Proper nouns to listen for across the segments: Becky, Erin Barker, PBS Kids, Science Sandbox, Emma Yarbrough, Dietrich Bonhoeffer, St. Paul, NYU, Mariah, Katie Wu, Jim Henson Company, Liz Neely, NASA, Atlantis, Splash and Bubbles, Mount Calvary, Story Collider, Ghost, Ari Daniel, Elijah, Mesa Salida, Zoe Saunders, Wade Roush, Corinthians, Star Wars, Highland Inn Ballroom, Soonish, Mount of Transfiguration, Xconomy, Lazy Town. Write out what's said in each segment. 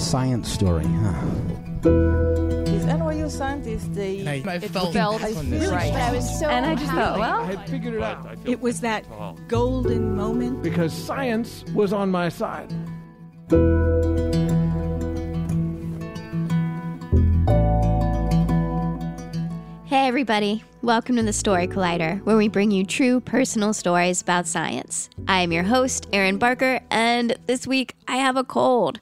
science story, huh? These NYU scientists, they... I felt, I was so happy. I had figured it out. It was that golden moment. Because science was on my side. Hey everybody, welcome to the Story Collider, where we bring you true personal stories about science. I am your host, Erin Barker, and this week I have a cold.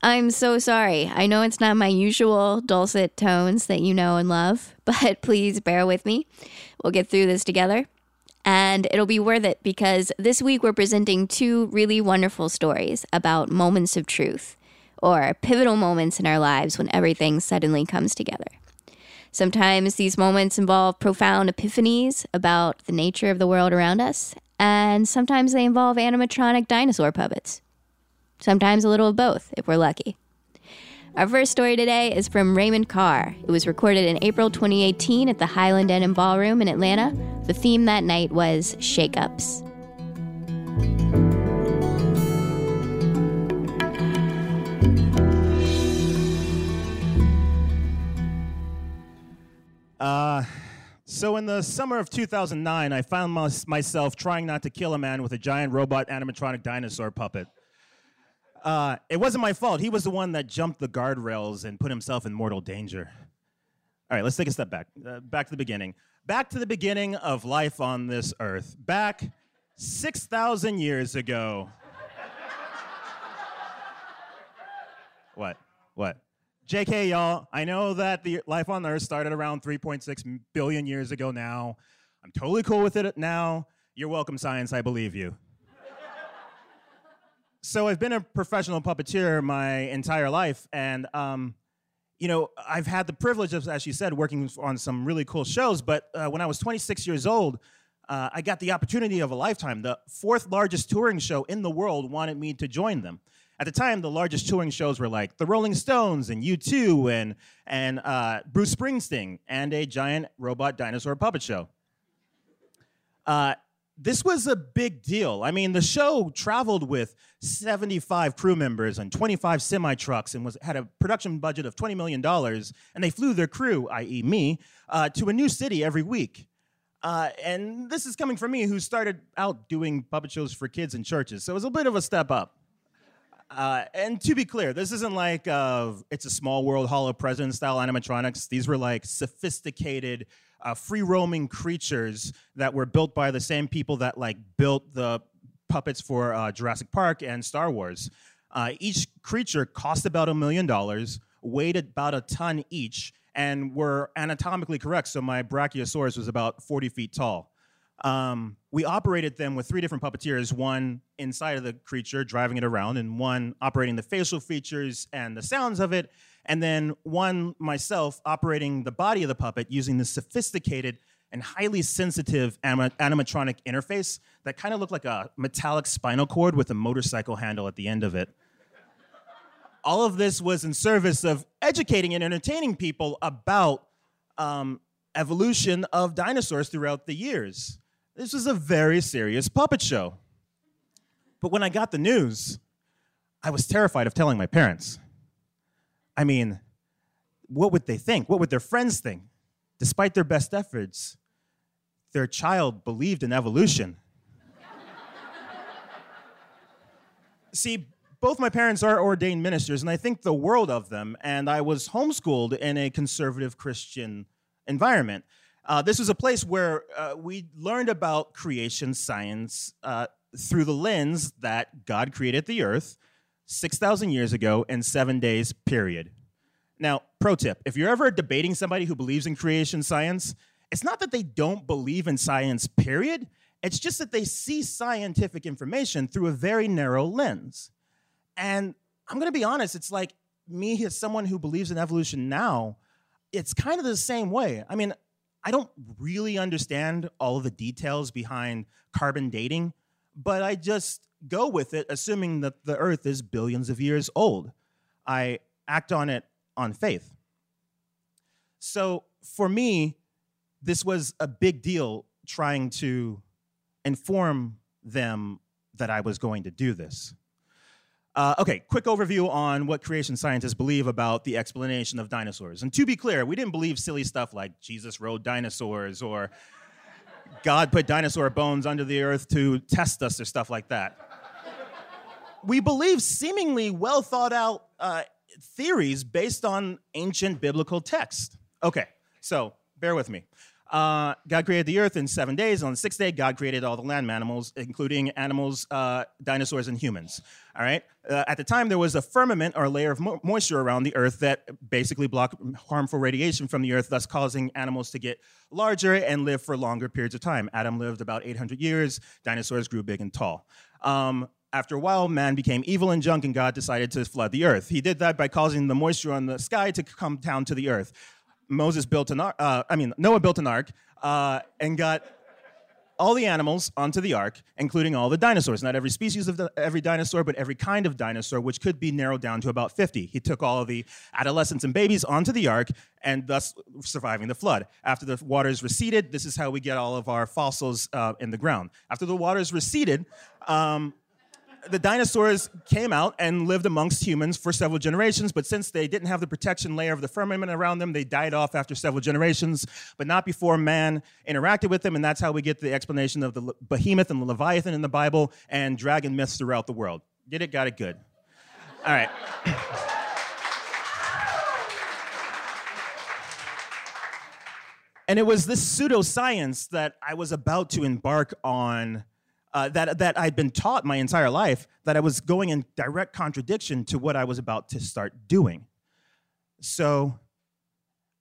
I'm so sorry. I know it's not my usual dulcet tones that you know and love, but please bear with me. We'll get through this together, and it'll be worth it because this week we're presenting two really wonderful stories about moments of truth, or pivotal moments in our lives when everything suddenly comes together. Sometimes these moments involve profound epiphanies about the nature of the world around us, and sometimes they involve animatronic dinosaur puppets. Sometimes a little of both, if we're lucky. Our first story today is from Raymond Carr. It was recorded in April 2018 at the Highland Inn Ballroom in Atlanta. The theme that night was shakeups. So in the summer of 2009, I found myself trying not to kill a man with a giant robot animatronic dinosaur puppet. It wasn't my fault. He was the one that jumped the guardrails and put himself in mortal danger. All right, let's take a step back. Back to the beginning of life on this earth. Back 6,000 years ago. What? JK, y'all, I know that the life on Earth started around 3.6 billion years ago now. I'm totally cool with it now. You're welcome, science, I believe you. So I've been a professional puppeteer my entire life, and I've had the privilege of, as you said, working on some really cool shows, but when I was 26 years old, I got the opportunity of a lifetime. The fourth largest touring show in the world wanted me to join them. At the time, the largest touring shows were like the Rolling Stones and U2 and Bruce Springsteen and a giant robot dinosaur puppet show. This was a big deal. I mean, the show traveled with 75 crew members and 25 semi-trucks and had a production budget of $20 million, and they flew their crew, i.e. me, to a new city every week. And this is coming from me, who started out doing puppet shows for kids in churches, so it was a bit of a step up. And to be clear, this isn't like It's a Small World, Hall of Presidents style animatronics. These were like sophisticated, free-roaming creatures that were built by the same people that like built the puppets for Jurassic Park and Star Wars. Each creature cost about $1 million, weighed about a ton each, and were anatomically correct. So my Brachiosaurus was about 40 feet tall. We operated them with three different puppeteers, one inside of the creature driving it around, and one operating the facial features and the sounds of it, and then one myself operating the body of the puppet using the sophisticated and highly sensitive animatronic interface that kind of looked like a metallic spinal cord with a motorcycle handle at the end of it. All of this was in service of educating and entertaining people about evolution of dinosaurs throughout the years. This was a very serious puppet show. But when I got the news, I was terrified of telling my parents. I mean, what would they think? What would their friends think? Despite their best efforts, their child believed in evolution. See, both my parents are ordained ministers, and I think the world of them, and I was homeschooled in a conservative Christian environment. This was a place where we learned about creation science through the lens that God created the earth 6,000 years ago in 7 days, period. Now, pro tip, if you're ever debating somebody who believes in creation science, it's not that they don't believe in science, period. It's just that they see scientific information through a very narrow lens. And I'm going to be honest, it's like me as someone who believes in evolution now, it's kind of the same way. I mean, I don't really understand all of the details behind carbon dating, but I just go with it, assuming that the Earth is billions of years old. I act on it on faith. So for me, this was a big deal trying to inform them that I was going to do this. Okay, quick overview on what creation scientists believe about the explanation of dinosaurs. And to be clear, we didn't believe silly stuff like Jesus rode dinosaurs or God put dinosaur bones under the earth to test us or stuff like that. We believe seemingly well thought out theories based on ancient biblical text. Okay, so bear with me. God created the earth in 7 days. On the sixth day, God created all the land mammals, including animals, dinosaurs, and humans. All right. At the time, there was a firmament or a layer of moisture around the earth that basically blocked harmful radiation from the earth, thus causing animals to get larger and live for longer periods of time. Adam lived about 800 years. Dinosaurs grew big and tall. After a while, man became evil and junk, and God decided to flood the earth. He did that by causing the moisture on the sky to come down to the earth. Noah built an ark and got all the animals onto the ark, including all the dinosaurs. Not every species of every dinosaur, but every kind of dinosaur, which could be narrowed down to about 50. He took all of the adolescents and babies onto the ark, and thus surviving the flood. After the waters receded, this is how we get all of our fossils in the ground. After the waters receded, the dinosaurs came out and lived amongst humans for several generations, but since they didn't have the protection layer of the firmament around them, they died off after several generations, but not before man interacted with them, and that's how we get the explanation of the behemoth and the Leviathan in the Bible and dragon myths throughout the world. Did it? Got it good. All right. And it was this pseudoscience that I was about to embark on that I'd been taught my entire life, that I was going in direct contradiction to what I was about to start doing. So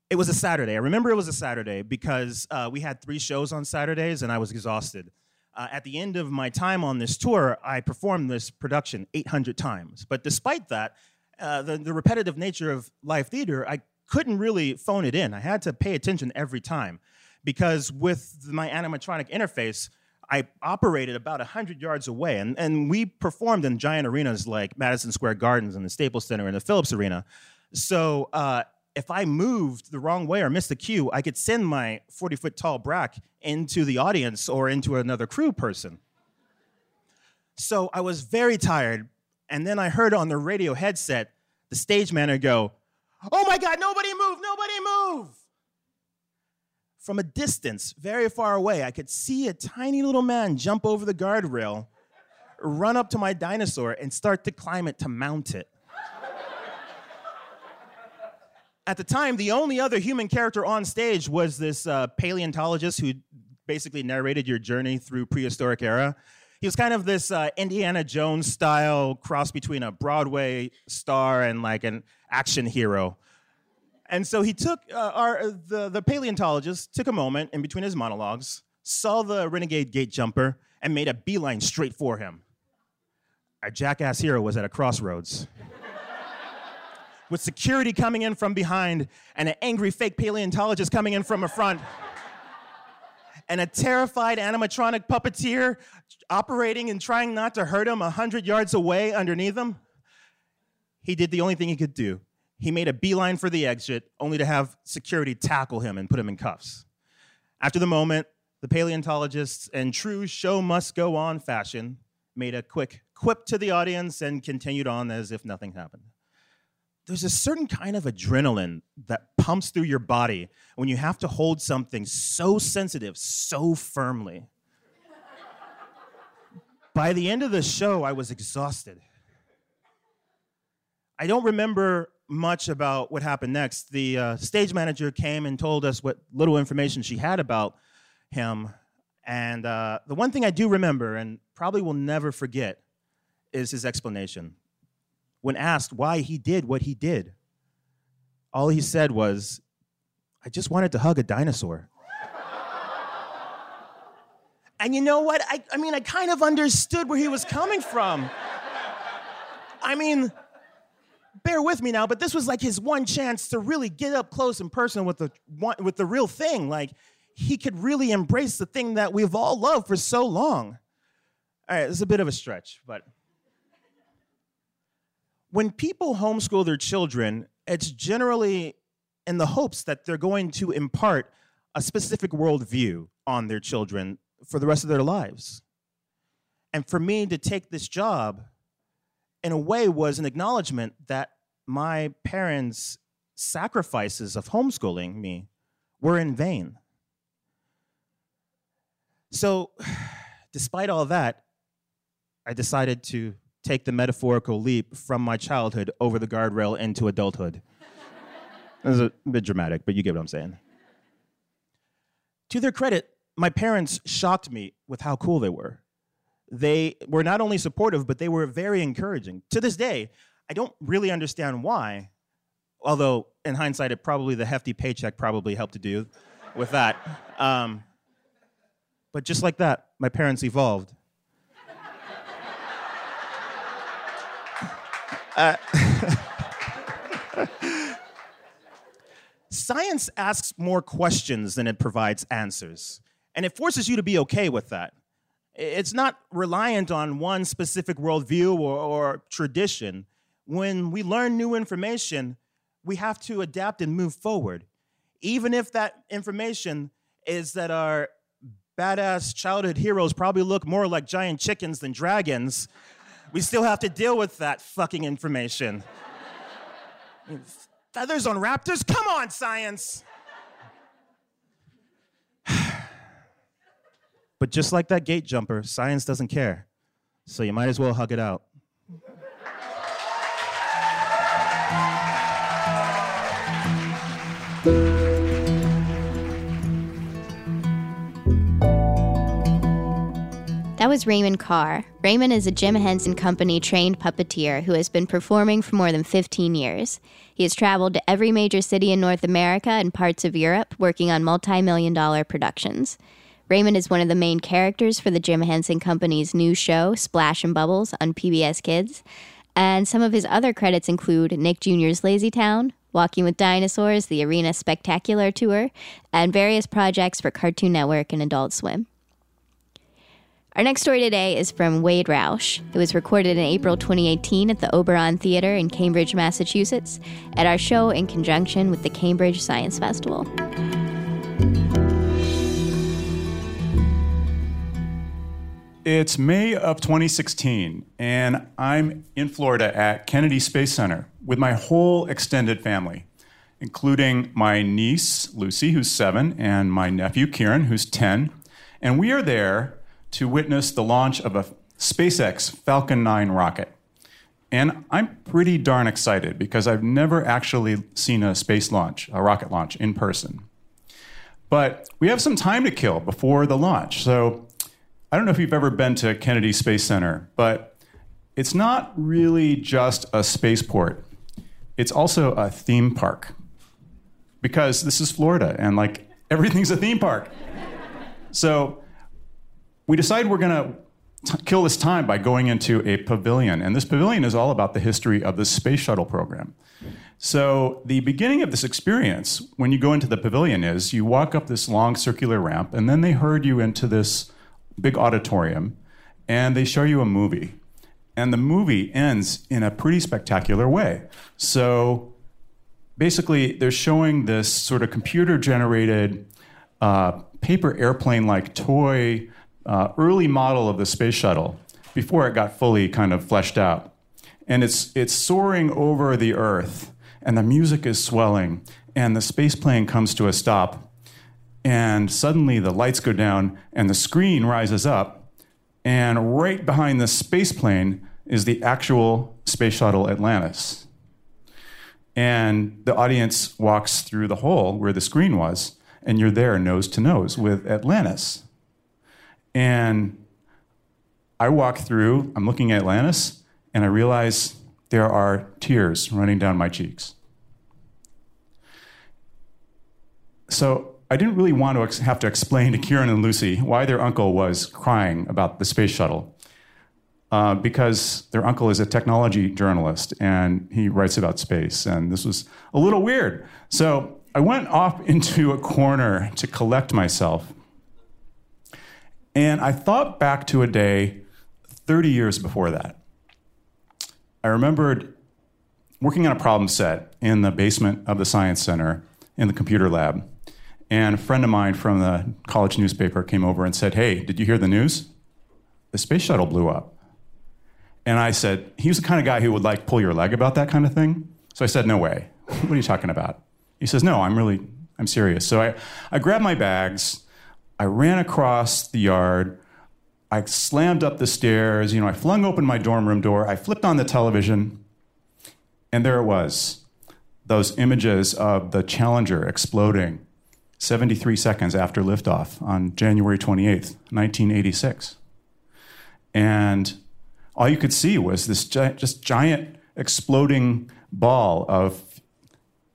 it was a Saturday. I remember it was a Saturday because we had 3 shows on Saturdays, and I was exhausted. At the end of my time on this tour, I performed this production 800 times. But despite that, the repetitive nature of live theater, I couldn't really phone it in. I had to pay attention every time because with my animatronic interface, I operated about 100 yards away, and we performed in giant arenas like Madison Square Gardens and the Staples Center and the Phillips Arena. So if I moved the wrong way or missed a cue, I could send my 40-foot-tall Brach into the audience or into another crew person. So I was very tired, and then I heard on the radio headset the stage manager go, "Oh my God, nobody move, nobody move!" From a distance, very far away, I could see a tiny little man jump over the guardrail, run up to my dinosaur, and start to climb it to mount it. At the time, the only other human character on stage was this paleontologist who basically narrated your journey through prehistoric era. He was kind of this Indiana Jones-style cross between a Broadway star and like an action hero. And so he took the paleontologist took a moment in between his monologues, saw the renegade gate jumper, and made a beeline straight for him. Our jackass hero was at a crossroads, with security coming in from behind and an angry fake paleontologist coming in from the front, and a terrified animatronic puppeteer operating and trying not to hurt him 100 yards away underneath him. He did the only thing he could do. He made a beeline for the exit, only to have security tackle him and put him in cuffs. After the moment, the paleontologists, in true show-must-go-on fashion, made a quick quip to the audience and continued on as if nothing happened. There's a certain kind of adrenaline that pumps through your body when you have to hold something so sensitive so firmly. By the end of the show, I was exhausted. I don't remember much about what happened next. The stage manager came and told us what little information she had about him. And the one thing I do remember and probably will never forget is his explanation. When asked why he did what he did, all he said was, "I just wanted to hug a dinosaur." And you know what? I kind of understood where he was coming from. I mean, bear with me now, but this was like his one chance to really get up close and personal with the real thing. Like, he could really embrace the thing that we've all loved for so long. All right, it's a bit of a stretch, but when people homeschool their children, it's generally in the hopes that they're going to impart a specific worldview on their children for the rest of their lives. And for me to take this job in a way was an acknowledgement that my parents' sacrifices of homeschooling me were in vain. So despite all that, I decided to take the metaphorical leap from my childhood over the guardrail into adulthood. It was a bit dramatic, but you get what I'm saying. To their credit, my parents shocked me with how cool they were. They were not only supportive, but they were very encouraging. To this day, I don't really understand why, although in hindsight, it probably the hefty paycheck probably helped to do with that. But just like that, my parents evolved. Science asks more questions than it provides answers, and it forces you to be okay with that. It's not reliant on one specific worldview or tradition. When we learn new information, we have to adapt and move forward, even if that information is that our badass childhood heroes probably look more like giant chickens than dragons. We still have to deal with that fucking information. Feathers on raptors? Come on, science! But just like that gate jumper, science doesn't care. So you might as well hug it out. That was Raymond Carr. Raymond is a Jim Henson Company trained puppeteer who has been performing for more than 15 years. He has traveled to every major city in North America and parts of Europe, working on multi-million-dollar productions. Raymond is one of the main characters for the Jim Henson Company's new show, Splash and Bubbles, on PBS Kids. And some of his other credits include Nick Jr.'s Lazy Town, Walking with Dinosaurs, The Arena Spectacular Tour, and various projects for Cartoon Network and Adult Swim. Our next story today is from Wade Roush. It was recorded in April 2018 at the Oberon Theater in Cambridge, Massachusetts, at our show in conjunction with the Cambridge Science Festival. It's May of 2016, and I'm in Florida at Kennedy Space Center with my whole extended family, including my niece, Lucy, who's 7, and my nephew, Kieran, who's 10. And we are there to witness the launch of a SpaceX Falcon 9 rocket. And I'm pretty darn excited because I've never actually seen a rocket launch in person. But we have some time to kill before the launch. So I don't know if you've ever been to Kennedy Space Center, but it's not really just a spaceport. It's also a theme park. Because this is Florida and like everything's a theme park. So we decide we're going to kill this time by going into a pavilion. And this pavilion is all about the history of the space shuttle program. So the beginning of this experience, when you go into the pavilion, is you walk up this long circular ramp, and then they herd you into this big auditorium, and they show you a movie. And the movie ends in a pretty spectacular way. So basically, they're showing this sort of computer-generated paper airplane-like toy early model of the space shuttle before it got fully kind of fleshed out. And it's soaring over the Earth, and the music is swelling, and the space plane comes to a stop, and suddenly the lights go down, and the screen rises up, and right behind the space plane is the actual space shuttle Atlantis. And the audience walks through the hole where the screen was, and you're there nose to nose with Atlantis. And I walk through, I'm looking at Atlantis, and I realize there are tears running down my cheeks. So I didn't really want to have to explain to Kieran and Lucy why their uncle was crying about the space shuttle, because their uncle is a technology journalist, and he writes about space, and this was a little weird. So I went off into a corner to collect myself. And I thought back to a day 30 years before that. I remembered working on a problem set in the basement of the Science Center in the computer lab. And a friend of mine from the college newspaper came over and said, "Hey, did you hear the news? The space shuttle blew up." And I said, he was the kind of guy who would like pull your leg about that kind of thing. So I said, no way. What are you talking about? He says, no, I'm serious. So I grabbed my bags. I ran across the yard. I slammed up the stairs. You know, I flung open my dorm room door. I flipped on the television. And there it was. Those images of the Challenger exploding 73 seconds after liftoff on January 28th, 1986. And all you could see was this just giant exploding ball of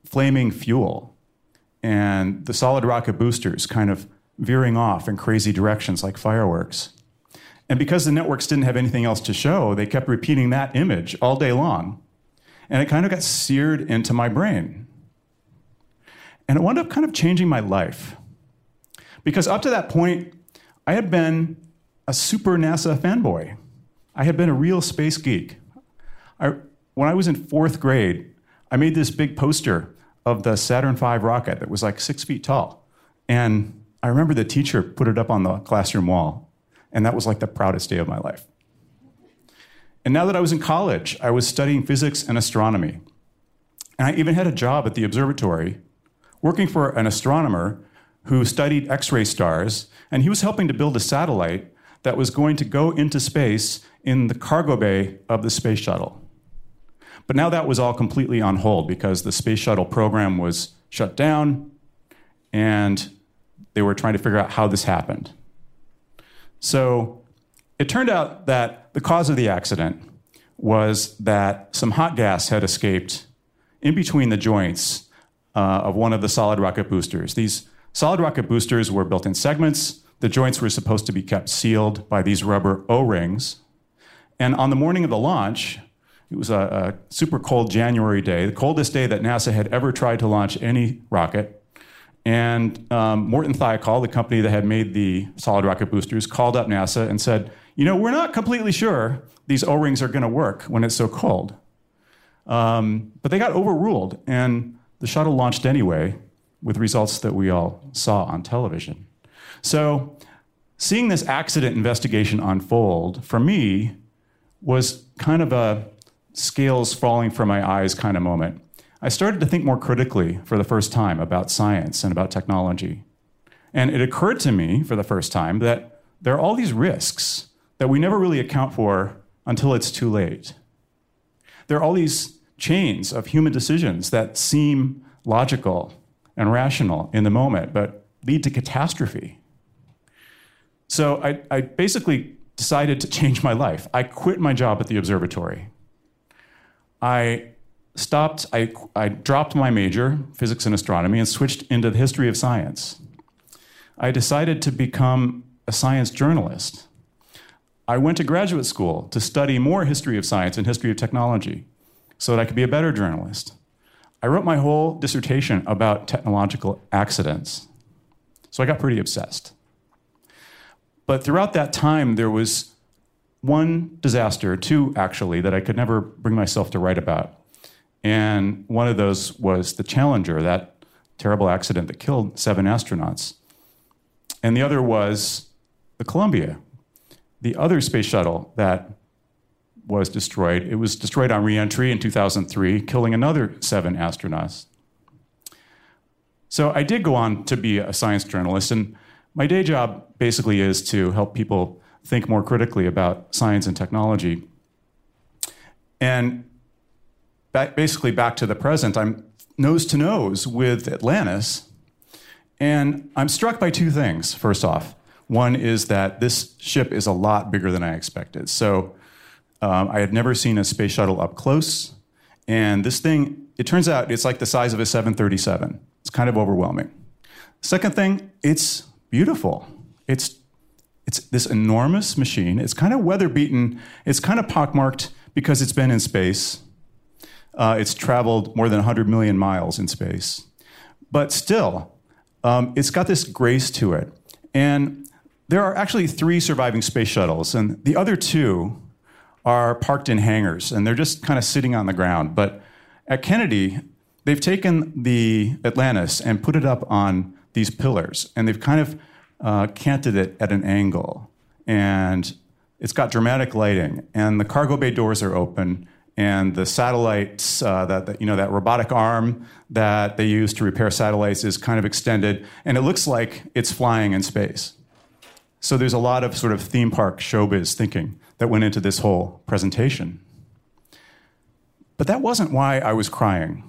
flaming fuel and the solid rocket boosters kind of veering off in crazy directions like fireworks. And because the networks didn't have anything else to show, they kept repeating that image all day long. And it kind of got seared into my brain. And it wound up kind of changing my life. Because up to that point, I had been a super NASA fanboy. I had been a real space geek. When I was in fourth grade, I made this big poster of the Saturn V rocket that was like 6 feet tall. And I remember the teacher put it up on the classroom wall. And that was like the proudest day of my life. And now that I was in college, I was studying physics and astronomy. And I even had a job at the observatory working for an astronomer who studied X-ray stars. And he was helping to build a satellite that was going to go into space in the cargo bay of the space shuttle. But now that was all completely on hold because the space shuttle program was shut down. And they were trying to figure out how this happened. So it turned out that the cause of the accident was that some hot gas had escaped in between the joints of one of the solid rocket boosters. These solid rocket boosters were built in segments. The joints were supposed to be kept sealed by these rubber O-rings. And on the morning of the launch, it was a super cold January day, the coldest day that NASA had ever tried to launch any rocket. And Morton Thiokol, the company that had made the solid rocket boosters, called up NASA and said, you know, we're not completely sure these O-rings are going to work when it's so cold. But they got overruled, and the shuttle launched anyway with results that we all saw on television. So seeing this accident investigation unfold, for me, was kind of a scales falling from my eyes kind of moment. I started to think more critically for the first time about science and about technology. And it occurred to me for the first time that there are all these risks that we never really account for until it's too late. There are all these chains of human decisions that seem logical and rational in the moment, but lead to catastrophe. So I basically decided to change my life. I quit my job at the observatory. I dropped my major, physics and astronomy, and switched into the history of science. I decided to become a science journalist. I went to graduate school to study more history of science and history of technology so that I could be a better journalist. I wrote my whole dissertation about technological accidents. So I got pretty obsessed. But throughout that time, there was one disaster, two actually, that I could never bring myself to write about. And one of those was the Challenger, that terrible accident that killed 7 astronauts. And the other was the Columbia, the other space shuttle that was destroyed. It was destroyed on re-entry in 2003, killing another 7 astronauts. So I did go on to be a science journalist, and my day job basically is to help people think more critically about science and technology. And basically back to the present, I'm nose to nose with Atlantis, and I'm struck by two things, first off. One is that this ship is a lot bigger than I expected. So I had never seen a space shuttle up close, and this thing, it turns out it's like the size of a 737. It's kind of overwhelming. Second thing, it's beautiful. It's this enormous machine. It's kind of weather-beaten. It's kind of pockmarked because it's been in space. It's traveled more than 100 million miles in space. But still, it's got this grace to it. And there are actually 3 surviving space shuttles, and the other 2 are parked in hangars, and they're just kind of sitting on the ground. But at Kennedy, they've taken the Atlantis and put it up on these pillars, and they've kind of canted it at an angle. And It's got dramatic lighting, and the cargo bay doors are open, and the satellites, that robotic arm that they use to repair satellites is kind of extended, and it looks like it's flying in space. So there's a lot of sort of theme park showbiz thinking that went into this whole presentation. But that wasn't why I was crying.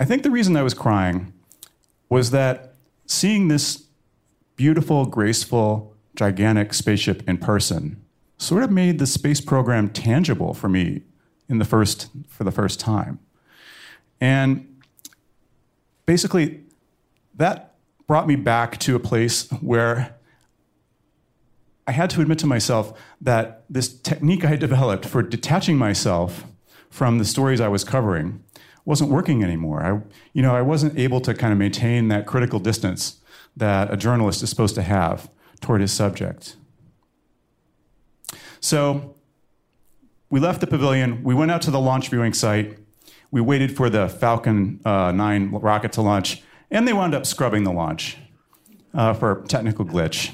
I think the reason I was crying was that seeing this beautiful, graceful, gigantic spaceship in person sort of made the space program tangible for me for the first time. And basically, that brought me back to a place where I had to admit to myself that this technique I had developed for detaching myself from the stories I was covering wasn't working anymore. I wasn't able to kind of maintain that critical distance that a journalist is supposed to have toward his subject. So we left the pavilion. We went out to the launch viewing site. We waited for the Falcon 9 rocket to launch, and they wound up scrubbing the launch for a technical glitch.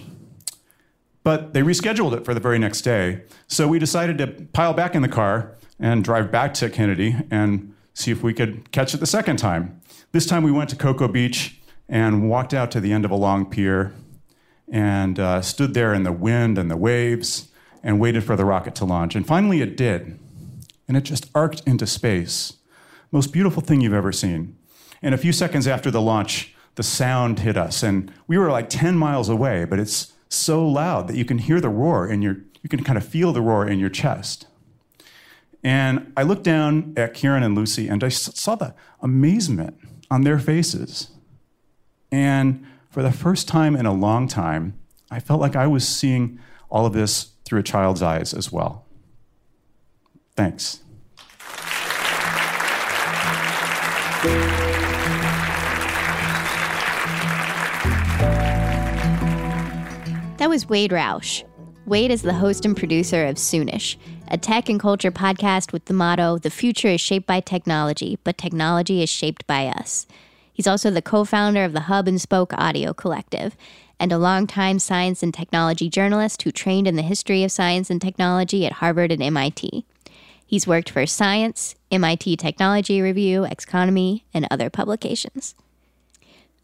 But they rescheduled it for the very next day. So we decided to pile back in the car and drive back to Kennedy and see if we could catch it the second time. This time we went to Cocoa Beach and walked out to the end of a long pier and stood there in the wind and the waves and waited for the rocket to launch. And finally it did. And it just arced into space. Most beautiful thing you've ever seen. And a few seconds after the launch, the sound hit us. And we were like 10 miles away, but it's so loud that you can hear the roar in you can kind of feel the roar in your chest. And I looked down at Kieran and Lucy, and I saw the amazement on their faces. And for the first time in a long time, I felt like I was seeing all of this through a child's eyes as well. Thanks. That was Wade Roush. Wade is the host and producer of Soonish, a tech and culture podcast with the motto, "The future is shaped by technology, but technology is shaped by us." He's also the co-founder of the Hub and Spoke Audio Collective, and a longtime science and technology journalist who trained in the history of science and technology at Harvard and MIT. He's worked for Science, MIT Technology Review, Xconomy, and other publications.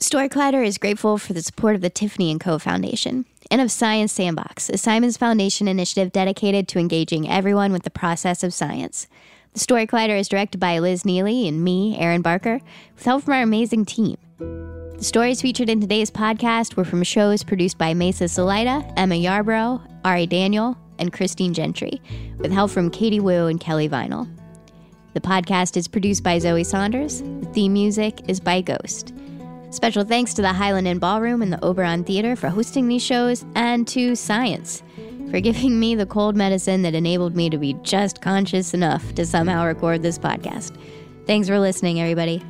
Story Collider is grateful for the support of the Tiffany & Co. Foundation and of Science Sandbox, a Simons Foundation initiative dedicated to engaging everyone with the process of science. The Story Collider is directed by Liz Neely and me, Erin Barker, with help from our amazing team. The stories featured in today's podcast were from shows produced by Mesa Salida, Emma Yarbrough, Ari Daniel, and Christine Gentry, with help from Katie Wu and Kelly Vinyl. The podcast is produced by Zoe Saunders. The theme music is by Ghost. Special thanks to the Highland Inn Ballroom and the Oberon Theater for hosting these shows, and to Science for giving me the cold medicine that enabled me to be just conscious enough to somehow record this podcast. Thanks for listening, everybody.